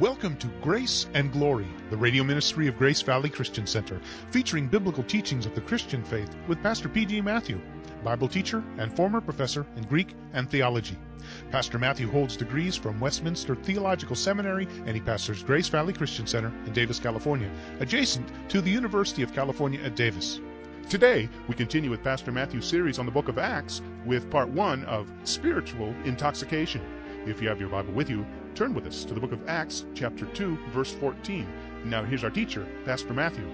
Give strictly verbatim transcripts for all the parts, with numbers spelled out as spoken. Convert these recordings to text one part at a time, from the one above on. Welcome to Grace and Glory, the radio ministry of Grace Valley Christian Center, featuring biblical teachings of the Christian faith with Pastor P G Matthew, Bible teacher and former professor in Greek and theology. Pastor Matthew holds degrees from Westminster Theological Seminary, and he pastors Grace Valley Christian Center in Davis, California, adjacent to the University of California at Davis. Today, we continue with Pastor Matthew's series on the book of Acts with part one of Spiritual Intoxication. If you have your Bible with you, turn with us to the book of Acts, chapter two, verse fourteen. Now here's our teacher, Pastor Matthew.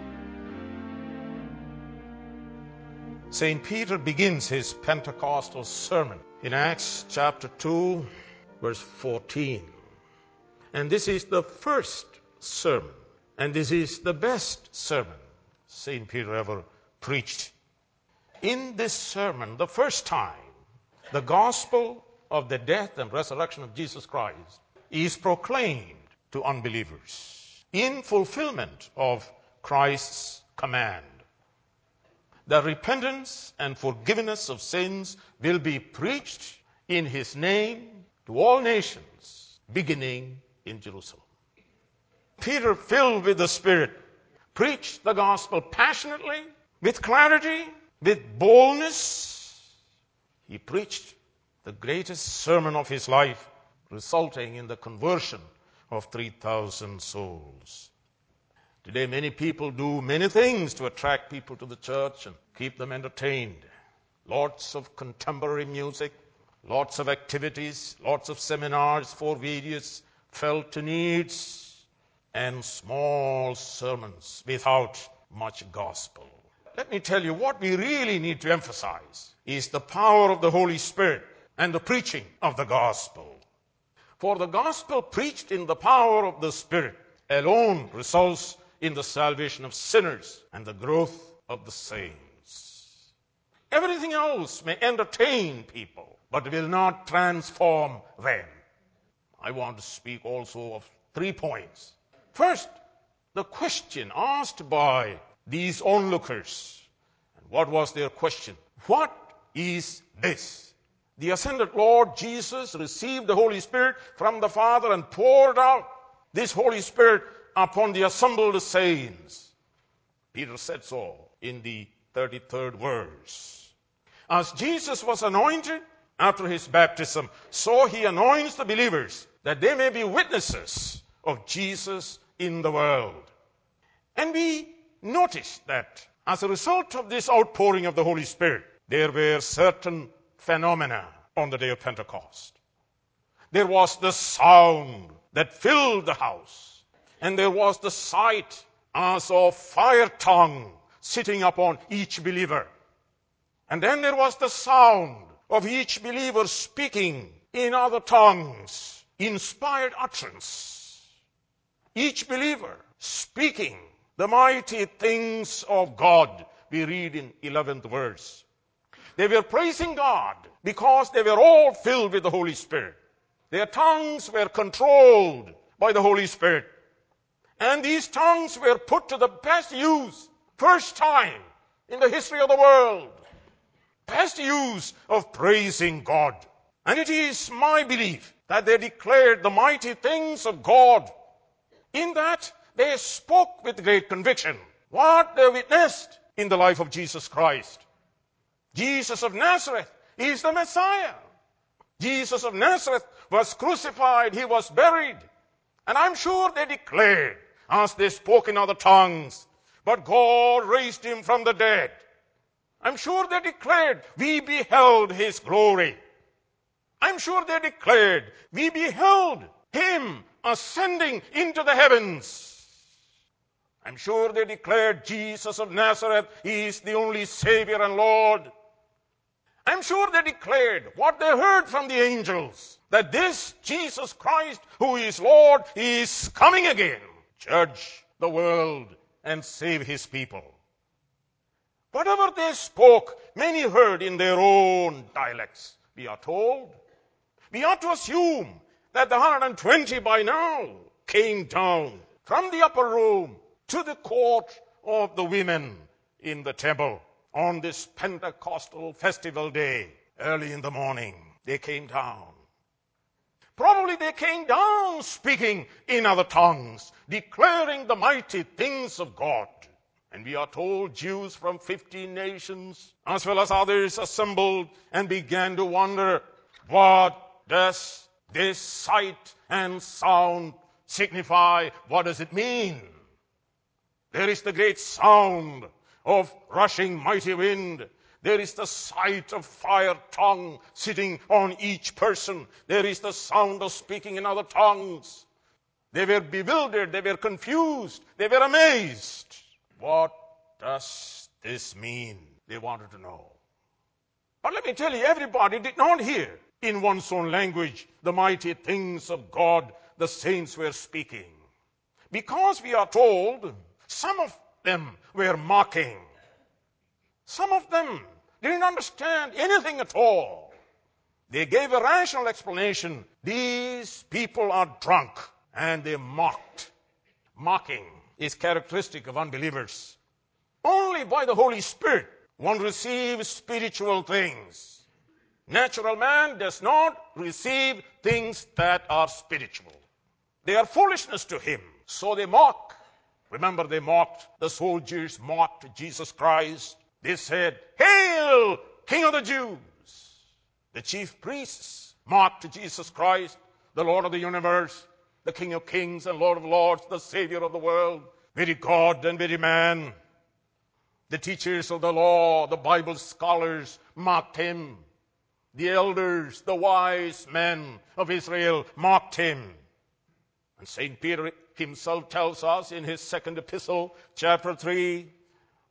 Saint Peter begins his Pentecostal sermon in Acts chapter two, verse fourteen. And this is the first sermon, and this is the best sermon Saint Peter ever preached. In this sermon, the first time, the gospel of the death and resurrection of Jesus Christ is proclaimed to unbelievers in fulfillment of Christ's command. The repentance and forgiveness of sins will be preached in His name to all nations, beginning in Jerusalem. Peter, filled with the Spirit, preached the gospel passionately, with clarity, with boldness. He preached the greatest sermon of his life, resulting in the conversion of three thousand souls. Today, many people do many things to attract people to the church and keep them entertained. Lots of contemporary music, lots of activities, lots of seminars for various felt needs, and small sermons without much gospel. Let me tell you, what we really need to emphasize is the power of the Holy Spirit and the preaching of the gospel. For the gospel preached in the power of the Spirit alone results in the salvation of sinners and the growth of the saints. Everything else may entertain people, but will not transform them. I want to speak also of three points. First, the question asked by these onlookers. And what was their question? What is this? The ascended Lord Jesus received the Holy Spirit from the Father and poured out this Holy Spirit upon the assembled saints. Peter said so in the thirty-third verse. As Jesus was anointed after his baptism, so he anoints the believers that they may be witnesses of Jesus in the world. And we notice that as a result of this outpouring of the Holy Spirit, there were certain phenomena on the day of Pentecost. There was the sound that filled the house, and there was the sight as of fire tongue sitting upon each believer. And then there was the sound of each believer speaking in other tongues, inspired utterance. Each believer speaking the mighty things of God, we read in eleventh verse. They were praising God because they were all filled with the Holy Spirit. Their tongues were controlled by the Holy Spirit. And these tongues were put to the best use, first time in the history of the world. Best use of praising God. And it is my belief that they declared the mighty things of God. In that, they spoke with great conviction what they witnessed in the life of Jesus Christ. Jesus of Nazareth is the Messiah. Jesus of Nazareth was crucified. He was buried. And I'm sure they declared as they spoke in other tongues, but God raised him from the dead. I'm sure they declared, we beheld his glory. I'm sure they declared, we beheld him ascending into the heavens. I'm sure they declared, Jesus of Nazareth is the only Savior and Lord. I'm sure they declared what they heard from the angels, that this Jesus Christ, who is Lord, is coming again, judge the world and save his people. Whatever they spoke, many heard in their own dialects, we are told. We ought to assume that the one hundred twenty by now came down from the upper room to the court of the women in the temple on this Pentecostal festival day, early in the morning. They came down. Probably they came down speaking in other tongues, declaring the mighty things of God. And we are told Jews from fifteen nations, as well as others, assembled and began to wonder, what does this sight and sound signify? What does it mean? There is the great sound of rushing mighty wind. There is the sight of fire tongue sitting on each person. There is the sound of speaking in other tongues. They were bewildered. They were confused. They were amazed. What does this mean? They wanted to know. But let me tell you, everybody did not hear in one's own language the mighty things of God the saints were speaking. Because we are told some of them were mocking. Some of them didn't understand anything at all. They gave a rational explanation. These people are drunk, and they mocked. Mocking is characteristic of unbelievers. Only by the Holy Spirit one receives spiritual things. Natural man does not receive things that are spiritual. They are foolishness to him, so they mock. Remember, they mocked. The soldiers mocked Jesus Christ. They said, "Hail, King of the Jews!" The chief priests mocked Jesus Christ, the Lord of the universe, the King of kings and Lord of lords, the Savior of the world, very God and very man. The teachers of the law, the Bible scholars, mocked him. The elders, the wise men of Israel, mocked him. And Saint Peter himself tells us in his second epistle, chapter three,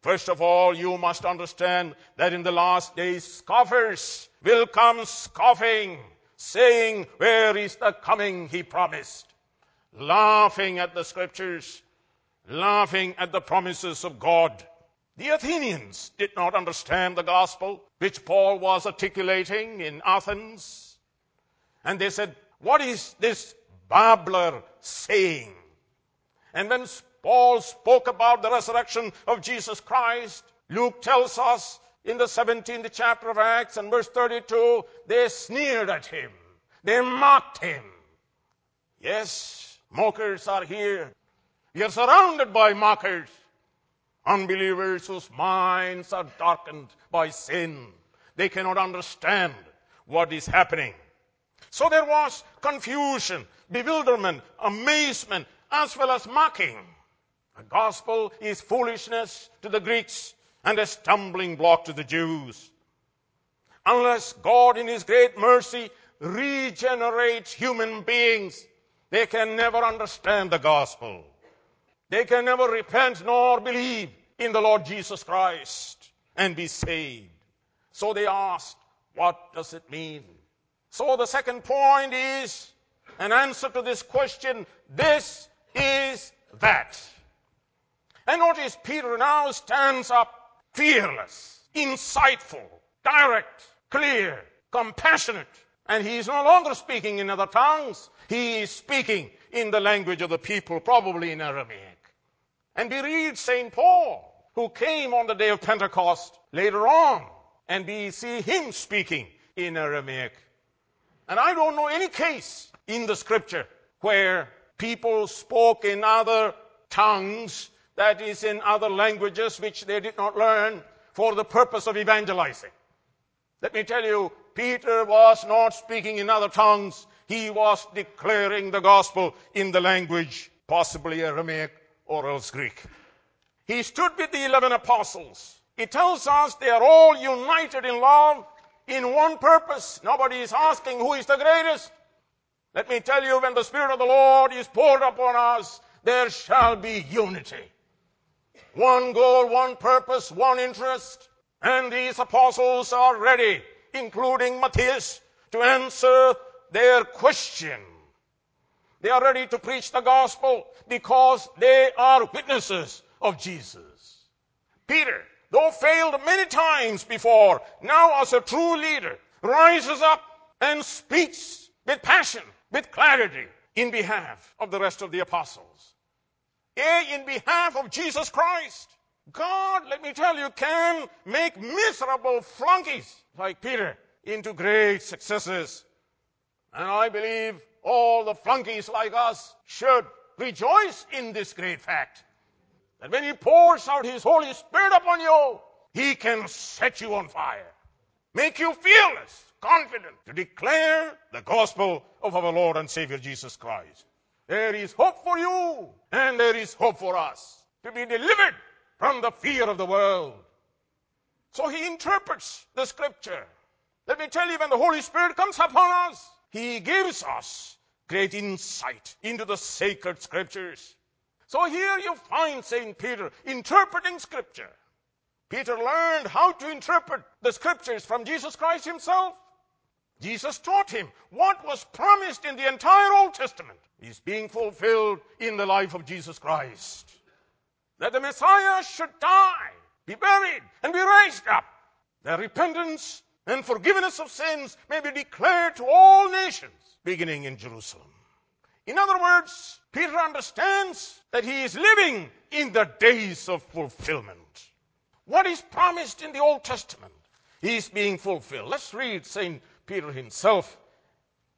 first of all, you must understand that in the last days scoffers will come scoffing, saying, "Where is the coming he promised?" Laughing at the scriptures, laughing at the promises of God. The Athenians did not understand the gospel which Paul was articulating in Athens. And they said, "What is this babbler saying?" And when Paul spoke about the resurrection of Jesus Christ, Luke tells us in the seventeenth chapter of Acts and verse thirty-two, they sneered at him. They mocked him. Yes, mockers are here. We are surrounded by mockers. Unbelievers whose minds are darkened by sin. They cannot understand what is happening. So there was confusion, bewilderment, amazement, as well as mocking. The gospel is foolishness to the Greeks and a stumbling block to the Jews. Unless God in His great mercy regenerates human beings, they can never understand the gospel. They can never repent nor believe in the Lord Jesus Christ and be saved. So they asked, what does it mean? So the second point is an answer to this question, this is that. And notice Peter now stands up fearless, insightful, direct, clear, compassionate. And he is no longer speaking in other tongues. He is speaking in the language of the people, probably in Aramaic. And we read Saint Paul, who came on the day of Pentecost later on, and we see him speaking in Aramaic. And I don't know any case in the scripture where people spoke in other tongues, that is, in other languages which they did not learn, for the purpose of evangelizing. Let me tell you, Peter was not speaking in other tongues. He was declaring the gospel in the language, possibly Aramaic or else Greek. He stood with the eleven apostles. It tells us they are all united in love, in one purpose. Nobody is asking who is the greatest. Let me tell you, when the Spirit of the Lord is poured upon us, there shall be unity. One goal, one purpose, one interest. And these apostles are ready, including Matthias, to answer their question. They are ready to preach the gospel because they are witnesses of Jesus. Peter, though failed many times before, now as a true leader, rises up and speaks with passion, with clarity, in behalf of the rest of the apostles. Yea, in behalf of Jesus Christ. God, let me tell you, can make miserable flunkies like Peter into great successes. And I believe all the flunkies like us should rejoice in this great fact, that when He pours out His Holy Spirit upon you, He can set you on fire, make you fearless, confident to declare the gospel of our Lord and Savior Jesus Christ. There is hope for you, and there is hope for us to be delivered from the fear of the world. So He interprets the Scripture. Let me tell you, when the Holy Spirit comes upon us, He gives us great insight into the sacred Scriptures. So here you find Saint Peter interpreting Scripture. Peter learned how to interpret the Scriptures from Jesus Christ Himself. Jesus taught him what was promised in the entire Old Testament is being fulfilled in the life of Jesus Christ. That the Messiah should die, be buried, and be raised up, that repentance and forgiveness of sins may be declared to all nations, beginning in Jerusalem. In other words, Peter understands that he is living in the days of fulfillment. What is promised in the Old Testament is being fulfilled. Let's read Saint Peter himself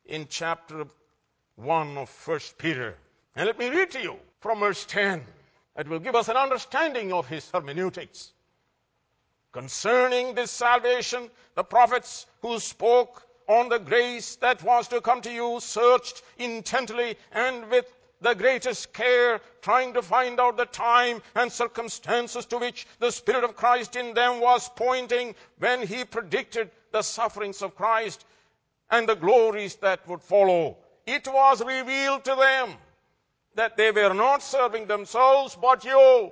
in chapter one of First Peter. And let me read to you from verse ten. It will give us an understanding of his hermeneutics. Concerning this salvation, the prophets who spoke on the grace that was to come to you searched intently and with the greatest care, trying to find out the time and circumstances to which the Spirit of Christ in them was pointing when He predicted the sufferings of Christ and the glories that would follow. It was revealed to them that they were not serving themselves but you,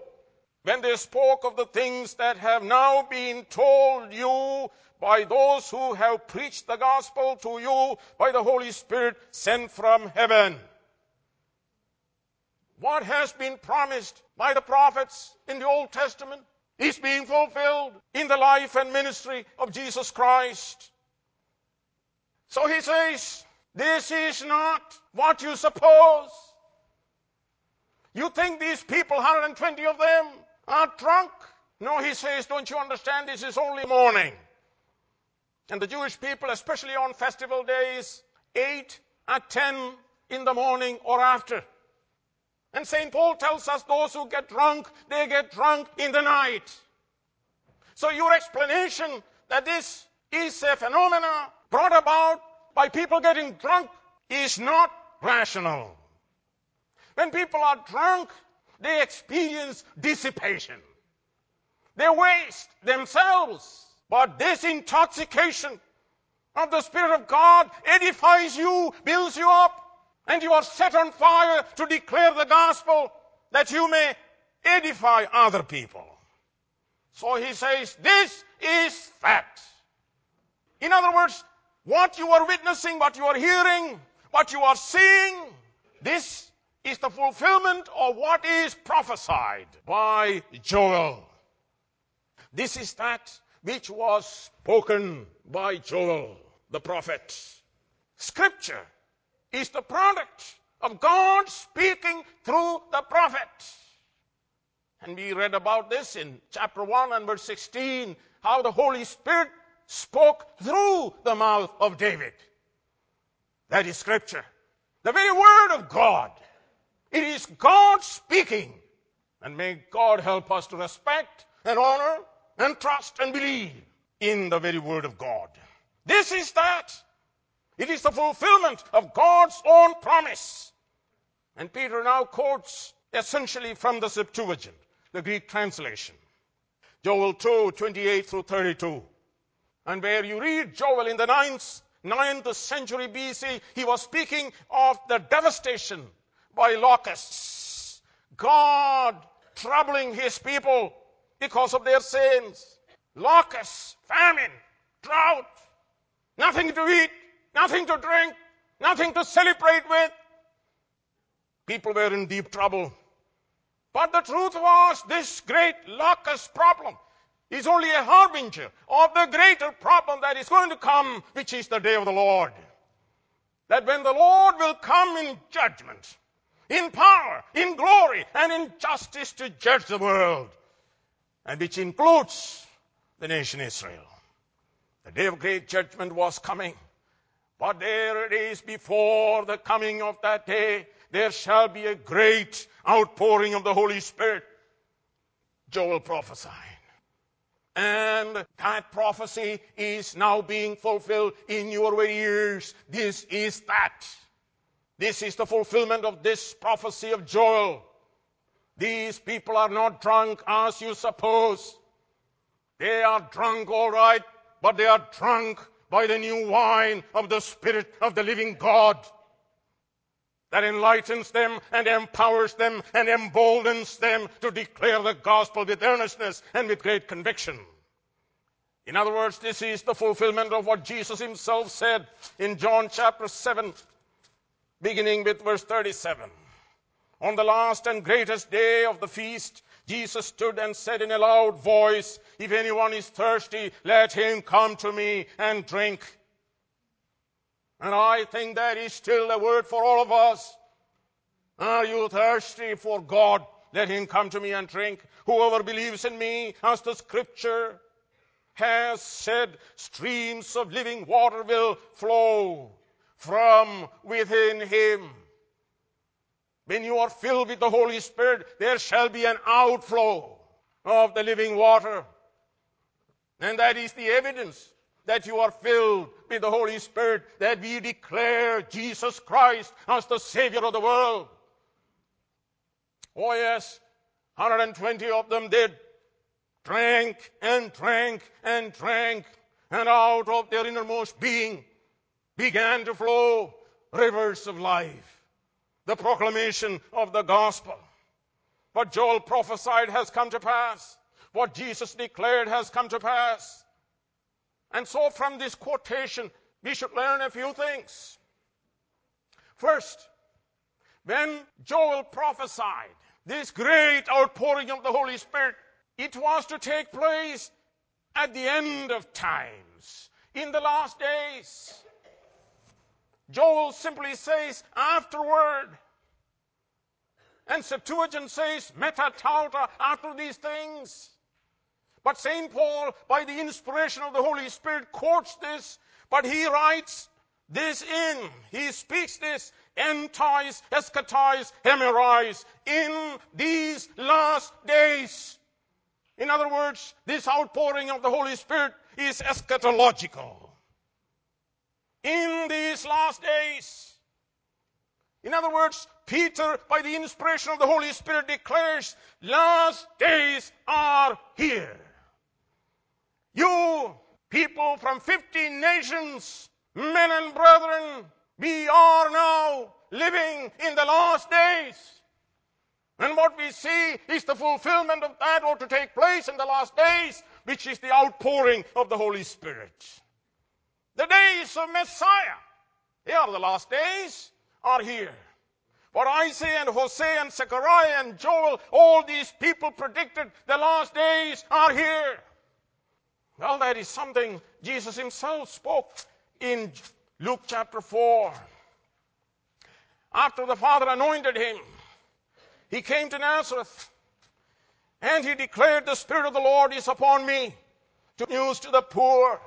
when they spoke of the things that have now been told you by those who have preached the gospel to you by the Holy Spirit sent from heaven. What has been promised by the prophets in the Old Testament is being fulfilled in the life and ministry of Jesus Christ. So he says, this is not what you suppose. You think these people, one hundred twenty of them, are drunk? No, he says, don't you understand? This is only morning. And the Jewish people, especially on festival days, ate at ten in the morning or after. And Saint Paul tells us those who get drunk, they get drunk in the night. So your explanation that this is a phenomena brought about by people getting drunk is not rational. When people are drunk, they experience dissipation. They waste themselves. But this intoxication of the Spirit of God edifies you, builds you up, and you are set on fire to declare the gospel that you may edify other people. So he says, this is fact. In other words, what you are witnessing, what you are hearing, what you are seeing, this is the fulfillment of what is prophesied by Joel. This is that which was spoken by Joel, the prophet. Scripture is the product of God speaking through the prophet. And we read about this in chapter one and verse sixteen, how the Holy Spirit spoke through the mouth of David. That is Scripture, the very word of God. It is God speaking. And may God help us to respect and honor and trust and believe in the very word of God. This is that. It is the fulfillment of God's own promise. And Peter now quotes essentially from the Septuagint, the Greek translation, Joel two, twenty-eight through thirty-two. And where you read Joel in the ninth, ninth century B C, he was speaking of the devastation by locusts, God troubling His people because of their sins. Locusts, famine, drought, nothing to eat, nothing to drink, nothing to celebrate with. People were in deep trouble. But the truth was, this great locust problem is only a harbinger of the greater problem that is going to come, which is the day of the Lord. That when the Lord will come in judgment, in power, in glory, and in justice to judge the world, and which includes the nation Israel. The day of great judgment was coming. But there it is, before the coming of that day, there shall be a great outpouring of the Holy Spirit, Joel prophesied. And that prophecy is now being fulfilled in your very ears. This is that. This is the fulfillment of this prophecy of Joel. These people are not drunk as you suppose. They are drunk, all right, but they are drunk by the new wine of the Spirit of the living God that enlightens them and empowers them and emboldens them to declare the gospel with earnestness and with great conviction. In other words, this is the fulfillment of what Jesus himself said in John chapter seven, beginning with verse thirty-seven. On the last and greatest day of the feast, Jesus stood and said in a loud voice, "If anyone is thirsty, let him come to me and drink." And I think that is still a word for all of us. Are you thirsty for God? Let him come to me and drink. Whoever believes in me, as the scripture has said, streams of living water will flow from within him. When you are filled with the Holy Spirit, there shall be an outflow of the living water. And that is the evidence that you are filled with the Holy Spirit, that we declare Jesus Christ as the Savior of the world. Oh yes, one hundred twenty of them did. Drank and drank and drank. And out of their innermost being began to flow rivers of life. The proclamation of the gospel. What Joel prophesied has come to pass. What Jesus declared has come to pass. And so from this quotation, we should learn a few things. First, when Joel prophesied this great outpouring of the Holy Spirit, it was to take place at the end of times, in the last days. Joel simply says, afterward. And Septuagint says, meta tauta, after these things. But Saint Paul, by the inspiration of the Holy Spirit, quotes this, but he writes this in. He speaks this, entais, eschatais, hemerais, in these last days. In other words, this outpouring of the Holy Spirit is eschatological. In these last days. In other words, Peter, by the inspiration of the Holy Spirit, declares, last days are here. You people from fifty nations, men and brethren, we are now living in the last days. And what we see is the fulfillment of that ought to take place in the last days, which is the outpouring of the Holy Spirit. The days of Messiah, they are the last days, are here. What Isaiah and Hosea and Zechariah and Joel, all these people predicted, the last days are here. Well, that is something Jesus himself spoke in Luke chapter four. After the Father anointed him, he came to Nazareth, and he declared, the Spirit of the Lord is upon me, to news to the poor.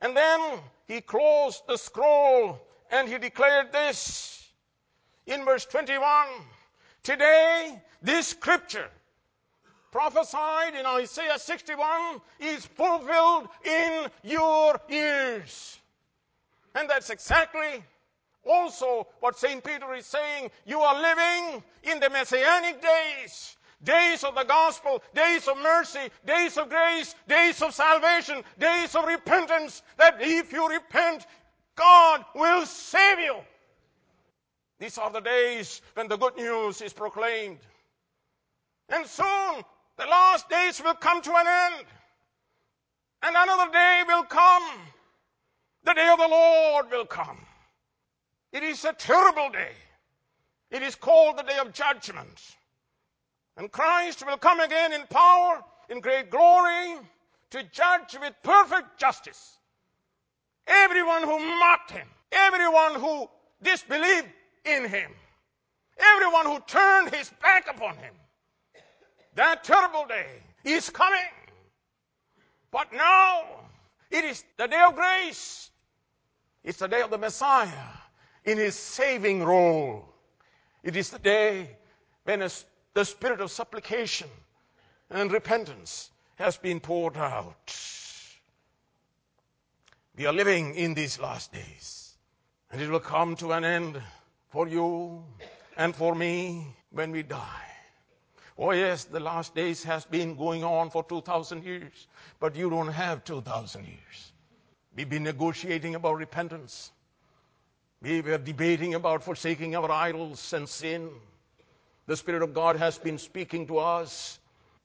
And then he closed the scroll and he declared this in verse twenty-one. Today, this scripture prophesied in Isaiah sixty-one is fulfilled in your ears. And that's exactly also what Saint Peter is saying. You are living in the Messianic days. Days of the gospel, days of mercy, days of grace, days of salvation, days of repentance, that if you repent, God will save you. These are the days when the good news is proclaimed. And soon, the last days will come to an end. And another day will come. The day of the Lord will come. It is a terrible day. It is called the day of judgment. And Christ will come again in power, in great glory, to judge with perfect justice everyone who mocked him, everyone who disbelieved in him, everyone who turned his back upon him. That terrible day is coming. But now it is the day of grace. It's the day of the Messiah in his saving role. It is the day when the spirit of supplication and repentance has been poured out. We are living in these last days, and it will come to an end for you and for me when we die. Oh yes, the last days has been going on for two thousand years, but you don't have two thousand years. We've been negotiating about repentance. We were debating about forsaking our idols and sin. The Spirit of God has been speaking to us,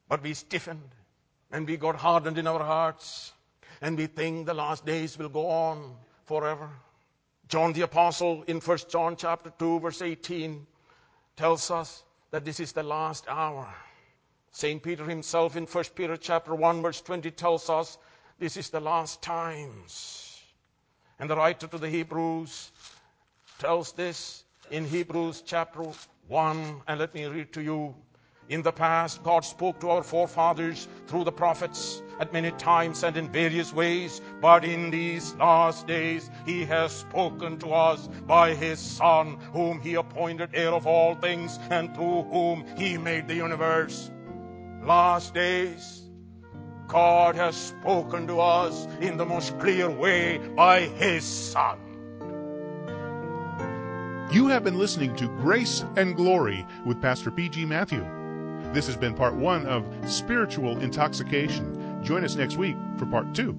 but we stiffened and we got hardened in our hearts, and we think the last days will go on forever. John the Apostle in First John chapter two verse eighteen tells us that this is the last hour. Saint Peter himself in First Peter chapter one verse twenty tells us this is the last times. And the writer to the Hebrews tells this in Hebrews chapter one. And let me read to you. In the past, God spoke to our forefathers through the prophets at many times and in various ways. But in these last days, he has spoken to us by his Son, whom he appointed heir of all things and through whom he made the universe. Last days, God has spoken to us in the most clear way by his Son. You have been listening to Grace and Glory with Pastor P G Matthew. This has been part one of Spiritual Intoxication. Join us next week for part two.